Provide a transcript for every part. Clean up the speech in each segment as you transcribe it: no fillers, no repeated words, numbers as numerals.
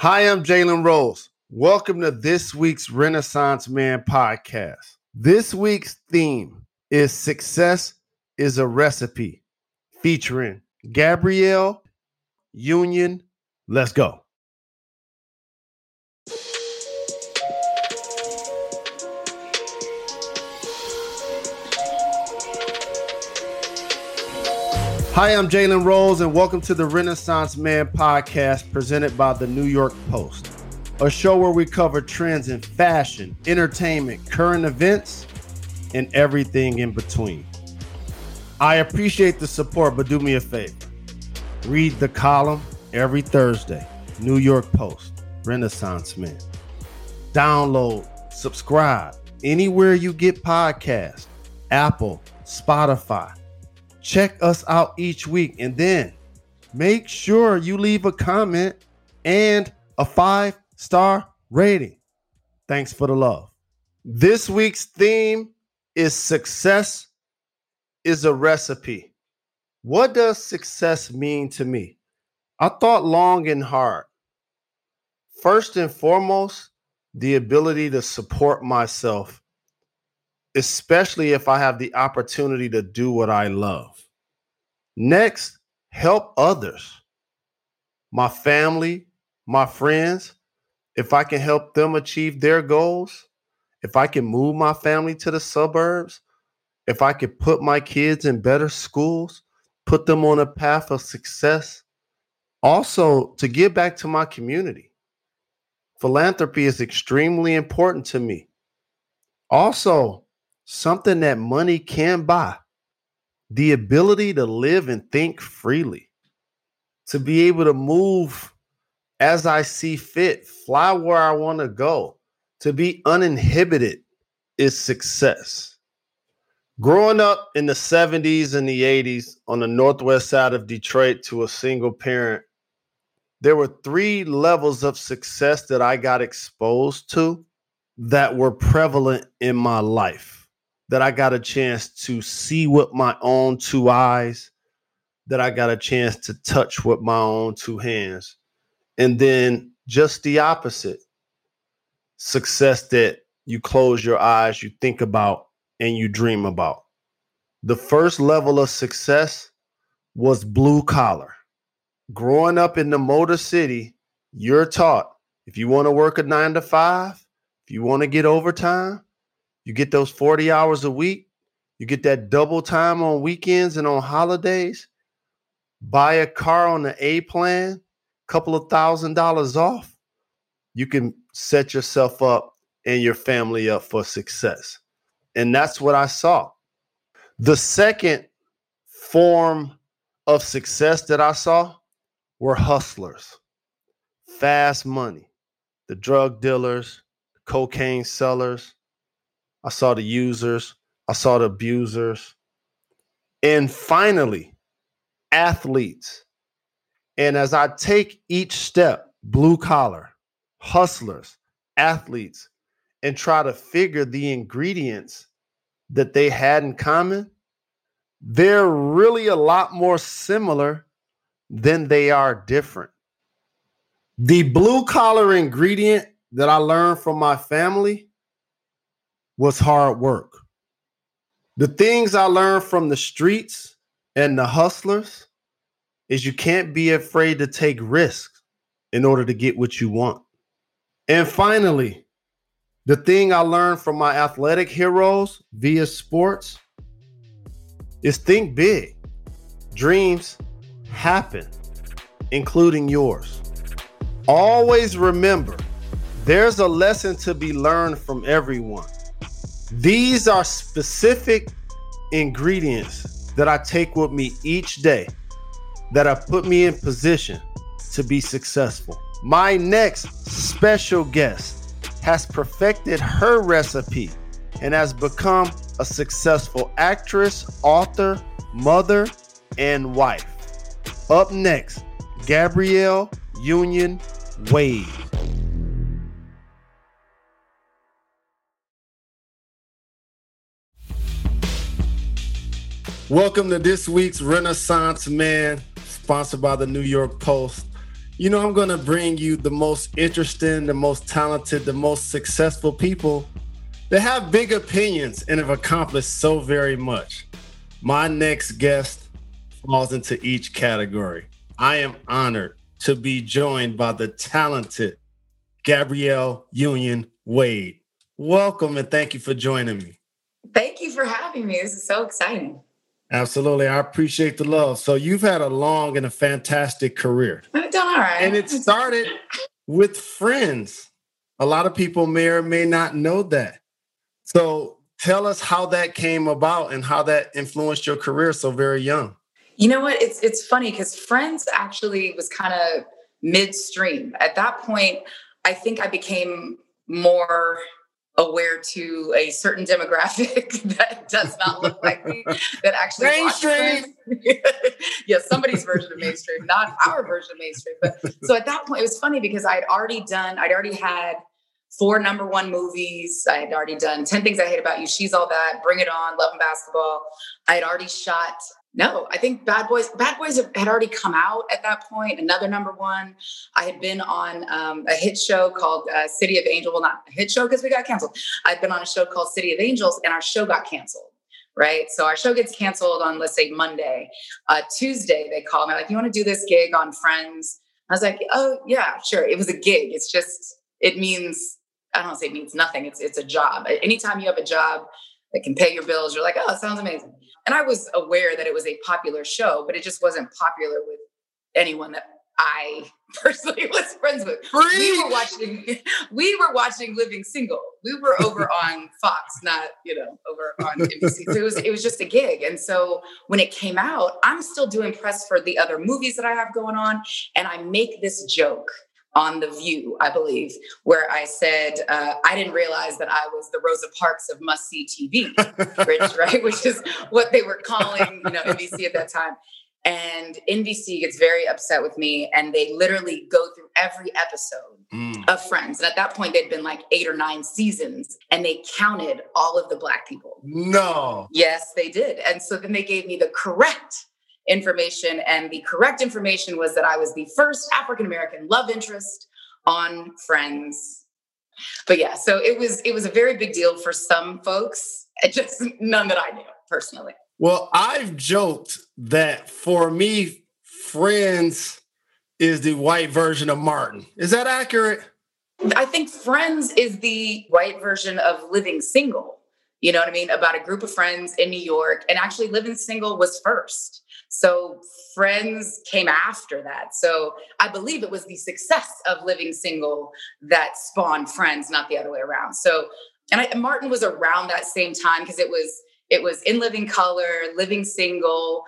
Hi, I'm Jalen Rose. Welcome to this week's Renaissance Man podcast. This week's theme is Success is a Recipe, featuring Gabrielle Union. Let's go. Hi, I'm Jalen Rose, and welcome to the Renaissance Man podcast presented by the New York Post, a show where we cover trends in fashion, entertainment, current events, and everything in between. I appreciate the support, but do me a favor. Read the column every Thursday, New York Post, Renaissance Man. Download, subscribe, anywhere you get podcasts, Apple, Spotify. Check us out each week, and then make sure you leave a comment and a 5-star rating. Thanks for the love. This week's theme is Success is a Recipe. What does success mean to me? I thought long and hard. First and foremost, the ability to support myself, especially if I have the opportunity to do what I love. Next, help others. My family, my friends, if I can help them achieve their goals, if I can move my family to the suburbs, if I can put my kids in better schools, put them on a path of success. Also, to give back to my community. Philanthropy is extremely important to me. Also, something that money can buy, the ability to live and think freely, to be able to move as I see fit, fly where I want to go, to be uninhibited is success. Growing up in the 70s and the 80s on the northwest side of Detroit to a single parent, there were three levels of success that I got exposed to that were prevalent in my life, that I got a chance to see with my own two eyes, that I got a chance to touch with my own two hands. And then just the opposite, success that you close your eyes, you think about, and you dream about. The first level of success was blue collar. Growing up in the Motor City, you're taught if you want to work a 9-to-5, if you want to get overtime, you get those 40 hours a week. You get that double time on weekends and on holidays. Buy a car on the A plan, couple of $1,000 off. You can set yourself up and your family up for success. And that's what I saw. The second form of success that I saw were hustlers, fast money, the drug dealers, cocaine sellers. I saw the users. I saw the abusers. And finally, athletes. And as I take each step, blue collar, hustlers, athletes, and try to figure the ingredients that they had in common, they're really a lot more similar than they are different. The blue collar ingredient that I learned from my family was hard work. The things I learned from the streets and the hustlers is you can't be afraid to take risks in order to get what you want. And finally, the thing I learned from my athletic heroes via sports is think big. Dreams happen, including yours. Always remember, there's a lesson to be learned from everyone. These are specific ingredients that I take with me each day that have put me in position to be successful. My next special guest has perfected her recipe and has become a successful actress, author, mother, and wife. Up next, Gabrielle Union Wade. Welcome to this week's Renaissance Man, sponsored by the New York Post. you know, I'm going to bring you the most interesting, the most talented, the most successful people that have big opinions and have accomplished so very much. My next guest falls into each category. I am honored to be joined by the talented Gabrielle Union Wade. Welcome and thank you for joining me. Thank you for having me. This is so exciting. Absolutely. I appreciate the love. So you've had a long and a fantastic career. I've done all right. And it started with Friends. A lot of people may or may not know that. So tell us how that came about and how that influenced your career so very young. You know what? It's funny because Friends actually was kind of midstream. At that point, I think I became more aware to a certain demographic that does not look like me, that actually mainstream. Yeah, somebody's version of mainstream, not our version of mainstream. But so at that point, it was funny because I'd already had 4 number 1 movies. I had already done 10 Things I Hate About You, She's All That, Bring It On, Love and Basketball. I had already shot, Bad Boys had already come out at that point, another number 1. I had been on a hit show called City of Angels. Well, not a hit show because we got canceled. I'd been on a show called City of Angels and our show got canceled, right? So our show gets canceled on, let's say, Monday. Tuesday, they call me like, you want to do this gig on Friends? I was like, oh, yeah, sure. It was a gig. It's just, it means, I don't say it means nothing. It's a job. Anytime you have a job that can pay your bills, you're like, oh, it sounds amazing. And I was aware that it was a popular show, but it just wasn't popular with anyone that I personally was friends with. We were watching Living Single. We were over on Fox, not, over on NBC. So it was just a gig. And so when it came out, I'm still doing press for the other movies that I have going on. And I make this joke on The View, I believe, where I said, I didn't realize that I was the Rosa Parks of must-see TV, Rich, right? Which is what they were calling, NBC at that time. And NBC gets very upset with me, and they literally go through every episode of Friends. And at that point, they'd been like 8 or 9 seasons, and they counted all of the Black people. No. Yes, they did. And so then they gave me the correct information, and the correct information was that I was the first African-American love interest on Friends. But yeah, so it was a very big deal for some folks, just none that I knew personally. Well, I've joked that for me, Friends is the white version of Martin. Is that accurate? I think Friends is the white version of Living Single. You know what I mean? About a group of friends in New York. And actually, Living Single was first. So Friends came after that. So I believe it was the success of Living Single that spawned Friends, not the other way around. So, and Martin was around that same time because it was In Living Color, Living Single,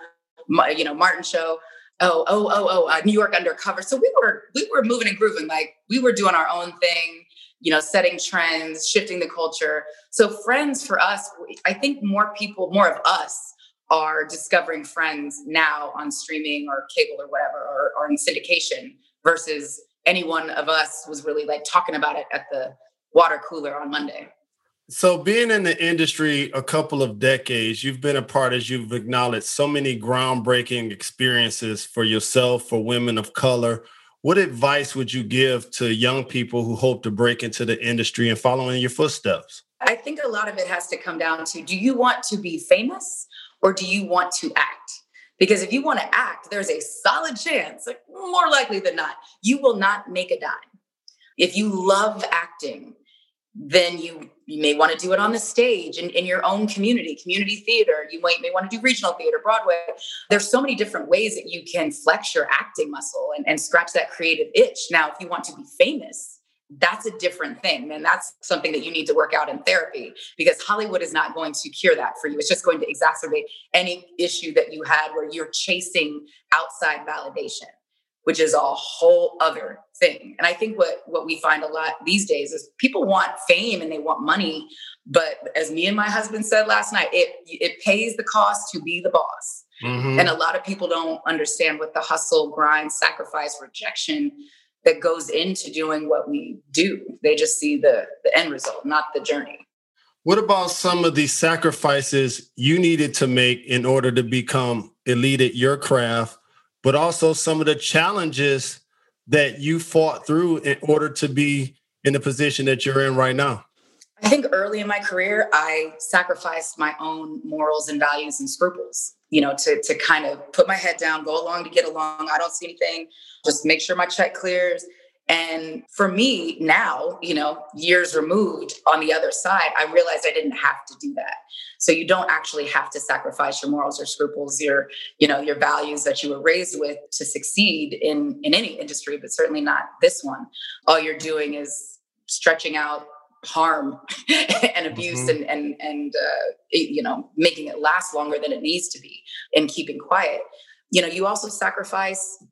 Martin Show. New York Undercover. So we were moving and grooving. Like we were doing our own thing. Setting trends, shifting the culture. So Friends for us, I think more of us are discovering Friends now on streaming or cable or whatever, or in syndication versus any one of us was really like talking about it at the water cooler on Monday. So being in the industry a couple of decades, you've been a part, as you've acknowledged, so many groundbreaking experiences for yourself, for women of color. What advice would you give to young people who hope to break into the industry and follow in your footsteps? I think a lot of it has to come down to, do you want to be famous or do you want to act? Because if you want to act, there's a solid chance, like more likely than not, you will not make a dime. If you love acting, then you may want to do it on the stage in your own community theater. You may want to do regional theater, Broadway. There's so many different ways that you can flex your acting muscle and scratch that creative itch. Now, if you want to be famous, that's a different thing. And that's something that you need to work out in therapy because Hollywood is not going to cure that for you. It's just going to exacerbate any issue that you had where you're chasing outside validation, which is a whole other thing. And I think what we find a lot these days is people want fame and they want money. But as me and my husband said last night, it pays the cost to be the boss. Mm-hmm. And a lot of people don't understand what the hustle, grind, sacrifice, rejection that goes into doing what we do. They just see the end result, not the journey. What about some of the sacrifices you needed to make in order to become elite at your craft, but also some of the challenges that you fought through in order to be in the position that you're in right now? I think early in my career, I sacrificed my own morals and values and scruples, you know, to kind of put my head down, go along to get along. I don't see anything. Just make sure my check clears. And for me now, you know, years removed on the other side, I realized I didn't have to do that. So you don't actually have to sacrifice your morals or scruples, your, you know, your values that you were raised with to succeed in any industry, but certainly not this one. All you're doing is stretching out harm and abuse and you know, making it last longer than it needs to be and keeping quiet. You know, you also sacrifice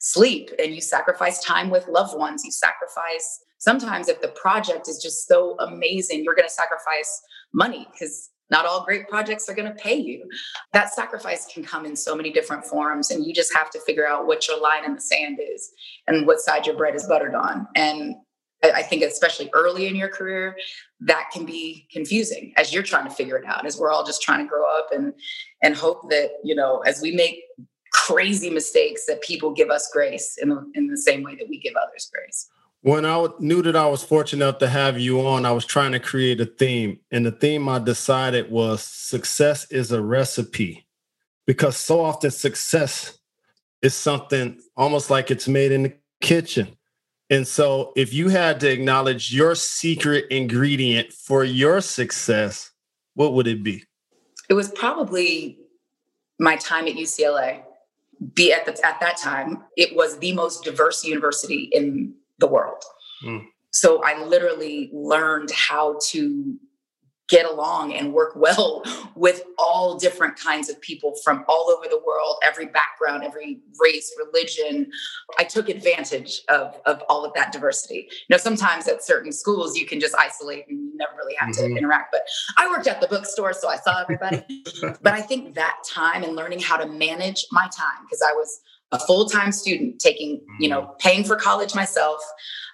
sleep and you sacrifice time with loved ones. You sacrifice, sometimes if the project is just so amazing, you're going to sacrifice money because not all great projects are going to pay you. That sacrifice can come in so many different forms, and you just have to figure out what your line in the sand is and what side your bread is buttered on. And I think especially early in your career, that can be confusing as you're trying to figure it out, as we're all just trying to grow up and hope that, you know, as we make crazy mistakes, that people give us grace in the same way that we give others grace. When I knew that I was fortunate enough to have you on, I was trying to create a theme. And the theme I decided was success is a recipe, because so often success is something almost like it's made in the kitchen. And so if you had to acknowledge your secret ingredient for your success, what would it be? It was probably my time at UCLA. At that time, it was the most diverse university in the world. Mm. So I literally learned how to get along and work well with all different kinds of people from all over the world, every background, every race, religion. I took advantage of all of that diversity. You know, sometimes at certain schools, you can just isolate and you never really have to interact. But I worked at the bookstore, so I saw everybody. But I think that time and learning how to manage my time, because I was a full-time student taking, you know, paying for college myself,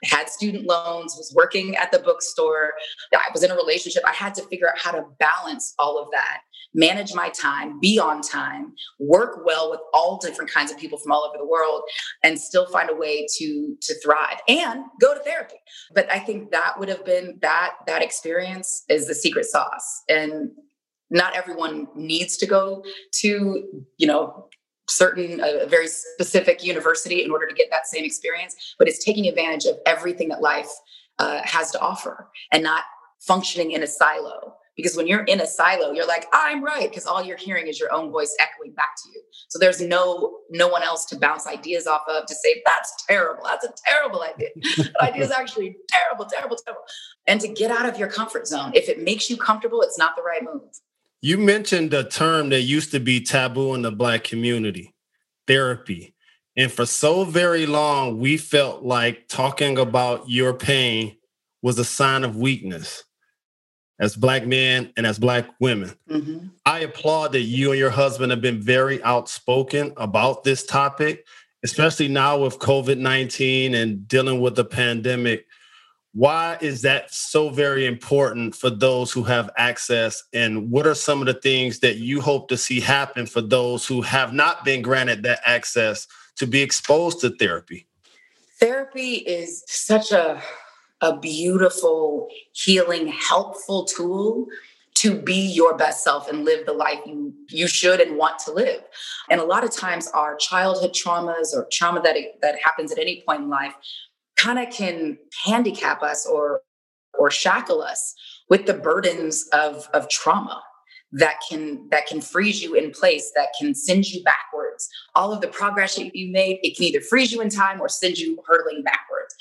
had student loans, was working at the bookstore. I was in a relationship. I had to figure out how to balance all of that, manage my time, be on time, work well with all different kinds of people from all over the world, and still find a way to thrive and go to therapy. But I think that would have been that experience is the secret sauce. And not everyone needs to go to, you know, certain very specific university in order to get that same experience, but it's taking advantage of everything that life has to offer and not functioning in a silo. Because when you're in a silo, you're like, I'm right, because all you're hearing is your own voice echoing back to you. So there's no one else to bounce ideas off of to say, that's terrible. That's a terrible idea. That idea is actually terrible. And to get out of your comfort zone. If it makes you comfortable, it's not the right move. You mentioned a term that used to be taboo in the Black community, therapy. And for so very long, we felt like talking about your pain was a sign of weakness as Black men and as Black women. Mm-hmm. I applaud that you and your husband have been very outspoken about this topic, especially now with COVID-19 and dealing with the pandemic. Why is that so very important for those who have access? And what are some of the things that you hope to see happen for those who have not been granted that access to be exposed to therapy? Therapy is such a beautiful, healing, helpful tool to be your best self and live the life you should and want to live. And a lot of times our childhood traumas or trauma that happens at any point in life kind of can handicap us or shackle us with the burdens of trauma that can freeze you in place, that can send you backwards. All of the progress that you made, it can either freeze you in time or send you hurtling backwards.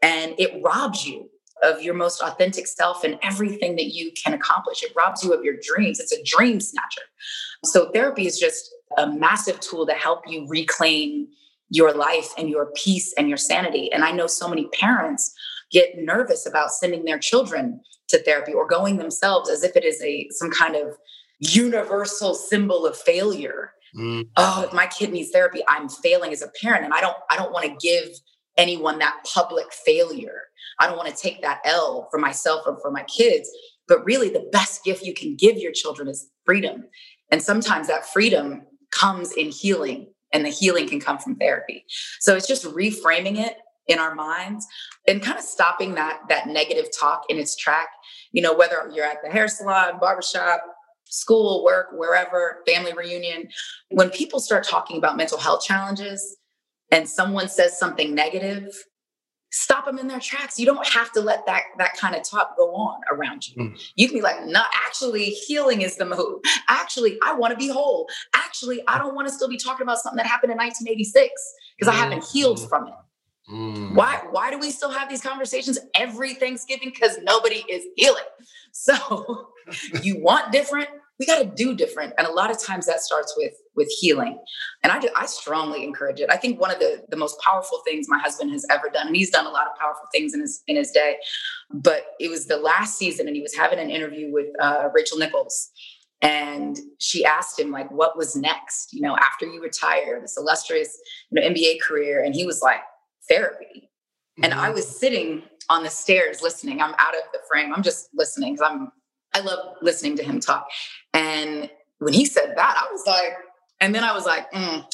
And it robs you of your most authentic self and everything that you can accomplish. It robs you of your dreams. It's a dream snatcher. So therapy is just a massive tool to help you reclaim your life and your peace and your sanity. And I know so many parents get nervous about sending their children to therapy or going themselves, as if it is some kind of universal symbol of failure. Mm. Oh, if my kid needs therapy, I'm failing as a parent. And I don't want to give anyone that public failure. I don't want to take that L for myself or for my kids. But really the best gift you can give your children is freedom. And sometimes that freedom comes in healing and the healing can come from therapy. So it's just reframing it in our minds and kind of stopping that negative talk in its track. You know, whether you're at the hair salon, barbershop, school, work, wherever, family reunion, when people start talking about mental health challenges and someone says something negative, stop them in their tracks. You don't have to let that kind of talk go on around you. Mm. You can be like, no, actually healing is the move. Actually, I want to be whole. Actually, I don't want to still be talking about something that happened in 1986 because I haven't healed from it. Mm. Why do we still have these conversations every Thanksgiving? Because nobody is healing. So you want different, we got to do different. And a lot of times that starts with healing. And I strongly encourage it. I think one of the most powerful things my husband has ever done, and he's done a lot of powerful things in his day, but it was the last season and he was having an interview with Rachel Nichols. And she asked him, like, what was next? You know, after you retire, this illustrious, you know, NBA career. And he was like, therapy. And I was sitting on the stairs listening. I'm out of the frame. I'm just listening because I love listening to him talk. And when he said that, I was like, and then I was like,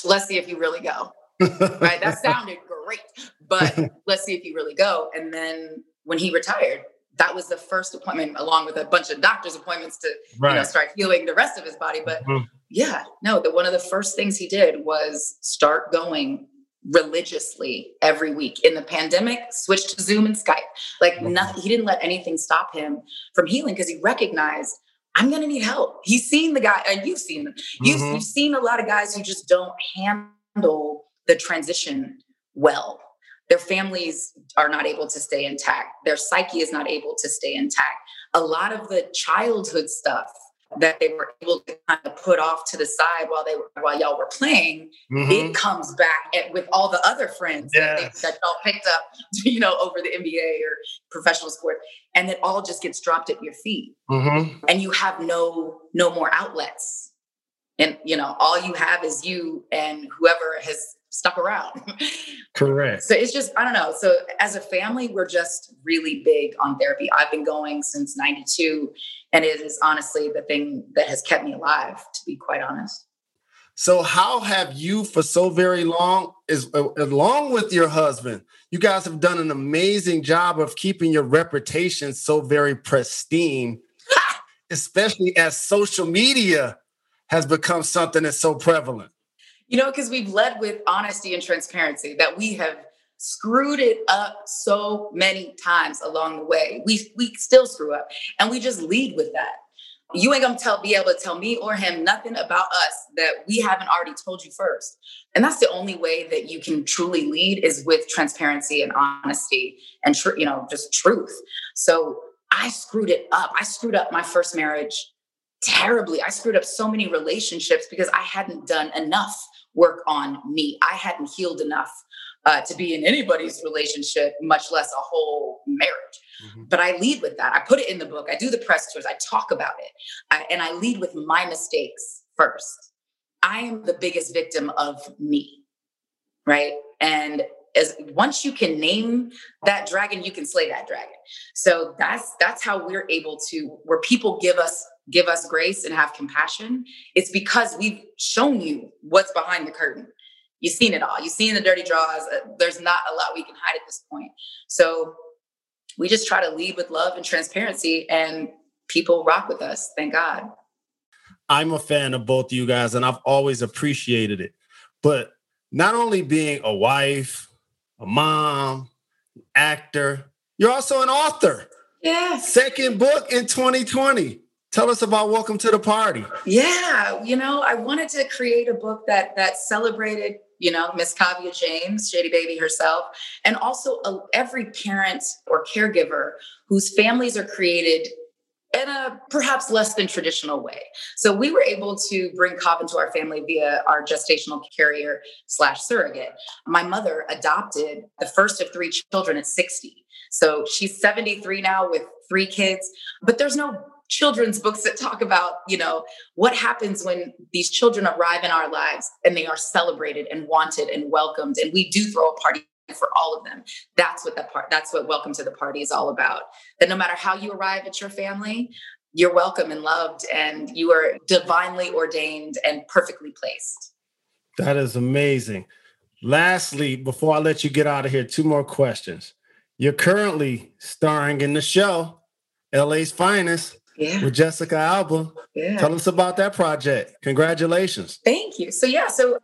let's see if you really go. Right? That sounded great, but let's see if you really go. And then when he retired, that was the first appointment along with a bunch of doctor's appointments to start healing the rest of his body. But one of the first things he did was start going religiously every week. In the pandemic, switched to Zoom and Skype. Like nothing, he didn't let anything stop him from healing because he recognized, I'm going to need help. He's seen the guy, and you've seen them. You've seen a lot of guys who just don't handle the transition well. Their families are not able to stay intact. Their psyche is not able to stay intact. A lot of the childhood stuff that they were able to kind of put off to the side while y'all were playing, it comes back with all the other friends that y'all picked up, you know, over the NBA or professional sport, and it all just gets dropped at your feet, and you have no more outlets, and you know all you have is you and whoever has stuck around. Correct. So it's just, I don't know. So as a family, we're just really big on therapy. I've been going since 92, and it is honestly the thing that has kept me alive, to be quite honest. So how have you, for so very long, along with your husband, you guys have done an amazing job of keeping your reputation so very pristine, especially as social media has become something that's so prevalent. You know, because we've led with honesty and transparency, that we have screwed it up so many times along the way. We still screw up, and we just lead with that. You ain't gonna be able to tell me or him nothing about us that we haven't already told you first. And that's the only way that you can truly lead, is with transparency and honesty and just truth. So I screwed it up. I screwed up my first marriage terribly. I screwed up so many relationships because I hadn't done enough work on me. I hadn't healed enough to be in anybody's relationship, much less a whole marriage. But I lead with that. I put it in the book. I do the press tours. I talk about it. And I lead with my mistakes first. I am the biggest victim of me, right? And once you can name that dragon, you can slay that dragon. So that's how we're able to, where people give us grace and have compassion. It's because we've shown you what's behind the curtain. You've seen it all. You've seen the dirty draws. There's not a lot we can hide at this point. So we just try to lead with love and transparency, and people rock with us. Thank God. I'm a fan of both you guys, and I've always appreciated it. But not only being a wife, a mom, an actor, you're also an author. Yeah. Second book in 2020. Tell us about Welcome to the Party. Yeah, you know, I wanted to create a book that celebrated, you know, Miss Kavya James, Shady Baby herself, and also every parent or caregiver whose families are created in a perhaps less than traditional way. So we were able to bring Kav into our family via our gestational carrier / surrogate. My mother adopted the first of three children at 60. So she's 73 now with 3 kids, but there's no children's books that talk about, you know, what happens when these children arrive in our lives and they are celebrated and wanted and welcomed. And we do throw a party for all of them. That's what Welcome to the Party is all about. That no matter how you arrive at your family, you're welcome and loved, and you are divinely ordained and perfectly placed. That is amazing. Lastly, before I let you get out of here, two more questions. You're currently starring in the show, LA's Finest, with Jessica Alba. Yeah. Tell us about that project. Congratulations. Thank you. So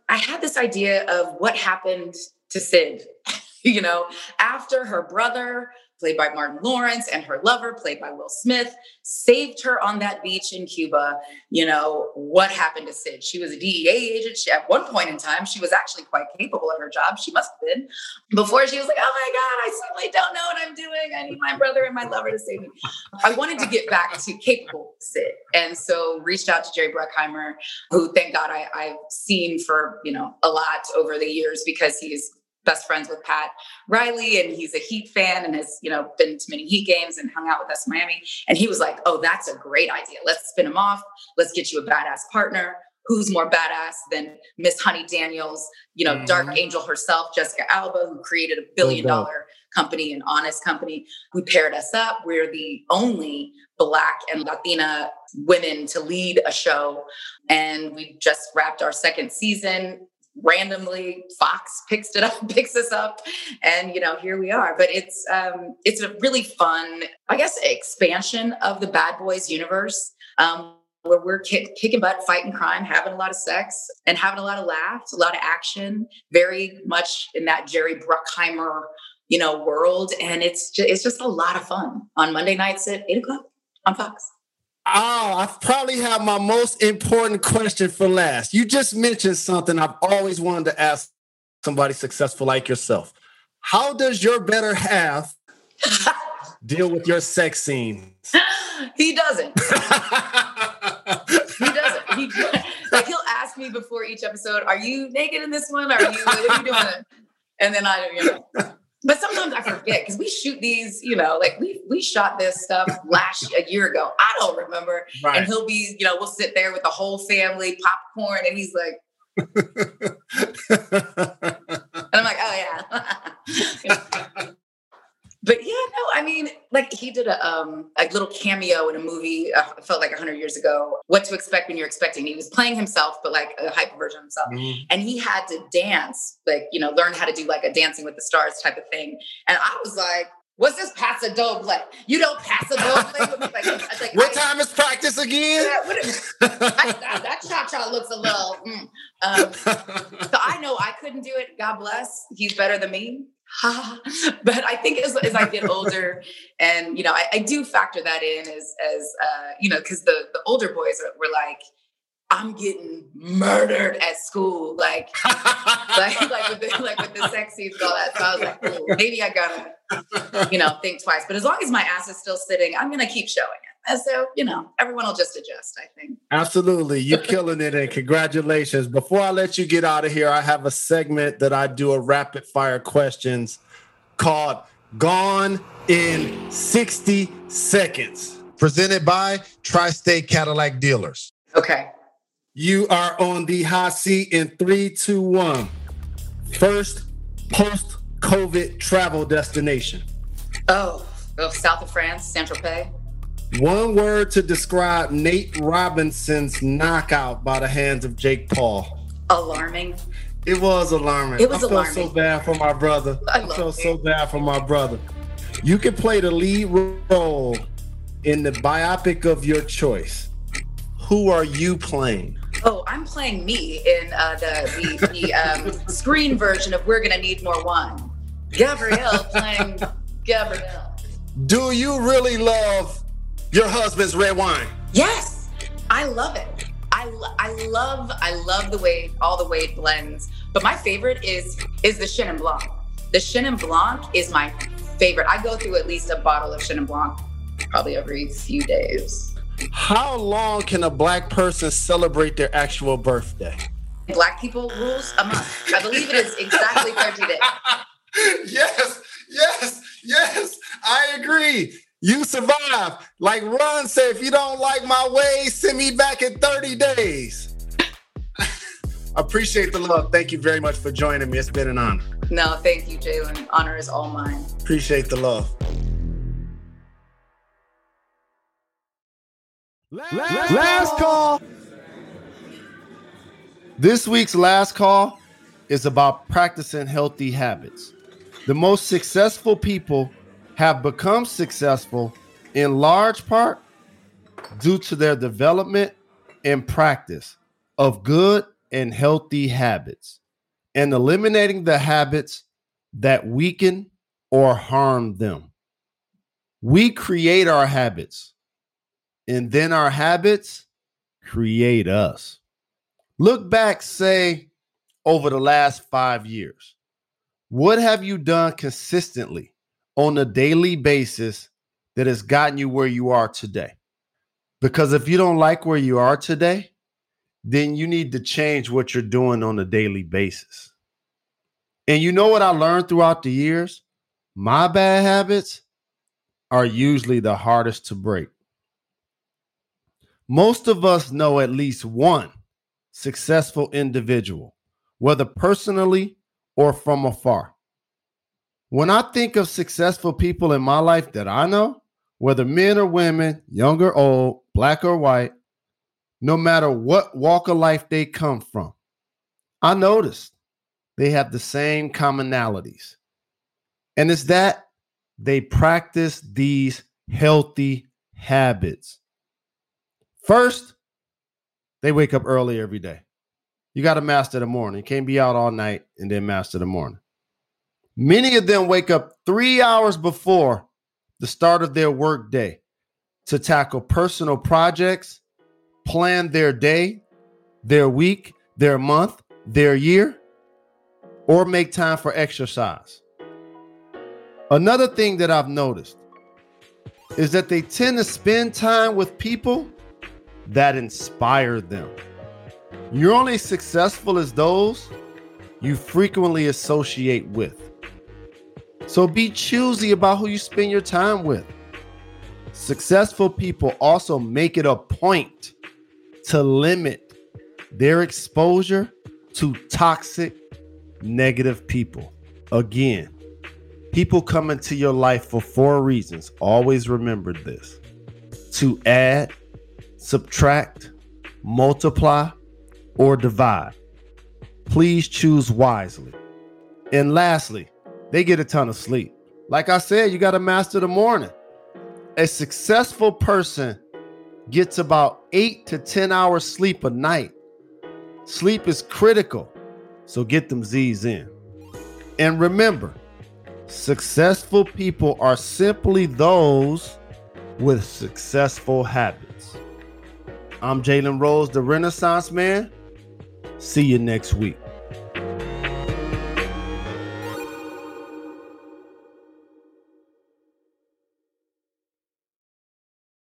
I had this idea of what happened to Sid, you know, after her brother, played by Martin Lawrence, and her lover, played by Will Smith, saved her on that beach in Cuba. You know, what happened to Sid? She was a DEA agent. She, at one point in time, she was actually quite capable at her job. She must have been. Before she was like, oh my God, I suddenly don't know what I'm doing. I need my brother and my lover to save me. I wanted to get back to capable Sid. And so reached out to Jerry Bruckheimer, who, thank God, I've seen for, you know, a lot over the years, because he's best friends with Pat Riley, and he's a Heat fan and has, you know, been to many Heat games and hung out with us in Miami. And he was like, oh, that's a great idea. Let's spin him off. Let's get you a badass partner. Who's more badass than Miss Honey Daniels, you know, Dark Angel herself, Jessica Alba, who created a $1 billion company, an Honest Company, who paired us up. We're the only Black and Latina women to lead a show. And we just wrapped our second season. Randomly, Fox picks us up, and, you know, here we are. But it's a really fun, I guess, expansion of the Bad Boys universe, where we're kicking butt, fighting crime, having a lot of sex, and having a lot of laughs, a lot of action, very much in that Jerry Bruckheimer, you know, world. And it's just a lot of fun on Monday nights at 8:00 on Fox. Oh, I probably have my most important question for last. You just mentioned something I've always wanted to ask somebody successful like yourself. How does your better half deal with your sex scenes? He doesn't. Like, he'll ask me before each episode, are you naked in this one? What are you doing? And then I don't, you know. But sometimes I forget, because we shoot these, you know, like we shot this stuff a year ago. I don't remember. Right. And he'll be, you know, we'll sit there with the whole family, popcorn, and he's like, and I'm like, oh yeah. But yeah, no, I mean, like, he did a little cameo in a movie, it felt like 100 years ago, What to Expect When You're Expecting. He was playing himself, but like a hyper version of himself. Mm-hmm. And he had to dance, like, you know, learn how to do like a Dancing with the Stars type of thing. And I was like, what's this paso doble? You don't paso doble? Like, what time is practice again? Yeah, that cha-cha looks a little, So I know I couldn't do it. God bless. He's better than me. But I think as I get older, and, you know, I do factor that in as you know, because the older boys were like, I'm getting murdered at school, like, with the sex scenes and all that. So I was like, oh, maybe I gotta, you know, think twice. But as long as my ass is still sitting, I'm gonna keep showing it. And so, you know, everyone will just adjust, I think. Absolutely, you're killing it, and congratulations. Before I let you get out of here, I have a segment that I do a rapid fire questions called "Gone in 60 Seconds," presented by Tri-State Cadillac Dealers. Okay. You are on the hot seat in 3, 2, 1. First post-COVID travel destination. Oh, south of France, Saint-Tropez. One word to describe Nate Robinson's knockout by the hands of Jake Paul. Alarming. It was alarming. I felt so bad for my brother. You can play the lead role in the biopic of your choice. Who are you playing? Oh, I'm playing me in the screen version of We're Gonna Need More Wine. Gabrielle playing Gabrielle. Do you really love your husband's red wine? Yes, I love it. I love the way, all the way it blends. But my favorite is the Chenin Blanc. The Chenin Blanc is my favorite. I go through at least a bottle of Chenin Blanc probably every few days. How long can a Black person celebrate their actual birthday? Black people rules a month. I believe it is exactly 30 days. Yes. I agree. You survive. Like Ron said, if you don't like my ways, send me back in 30 days. Appreciate the love. Thank you very much for joining me. It's been an honor. No, thank you, Jalen. Honor is all mine. Appreciate the love. Last call. This week's last call is about practicing healthy habits. The most successful people have become successful in large part due to their development and practice of good and healthy habits, and eliminating the habits that weaken or harm them. We create our habits, and then our habits create us. Look back, say, over the last 5 years. What have you done consistently on a daily basis that has gotten you where you are today? Because if you don't like where you are today, then you need to change what you're doing on a daily basis. And you know what I learned throughout the years? My bad habits are usually the hardest to break. Most of us know at least one successful individual, whether personally or from afar. When I think of successful people in my life that I know, whether men or women, young or old, black or white, no matter what walk of life they come from, I noticed they have the same commonalities. And it's that they practice these healthy habits. First, they wake up early every day. You got to master the morning. You can't be out all night and then master the morning. Many of them wake up 3 hours before the start of their work day to tackle personal projects, plan their day, their week, their month, their year, or make time for exercise. Another thing that I've noticed is that they tend to spend time with people that inspire them. You're only successful as those you frequently associate with. So be choosy about who you spend your time with. Successful people also make it a point to limit their exposure to toxic, negative people. Again, people come into your life for four reasons. Always remember this: to add, subtract, multiply, or divide. Please choose wisely. And lastly, they get a ton of sleep. Like I said, you got to master the morning. A successful person gets about 8 to 10 hours sleep a night. Sleep is critical, so get them Z's in. And remember, successful people are simply those with successful habits. I'm Jalen Rose, the Renaissance Man. See you next week.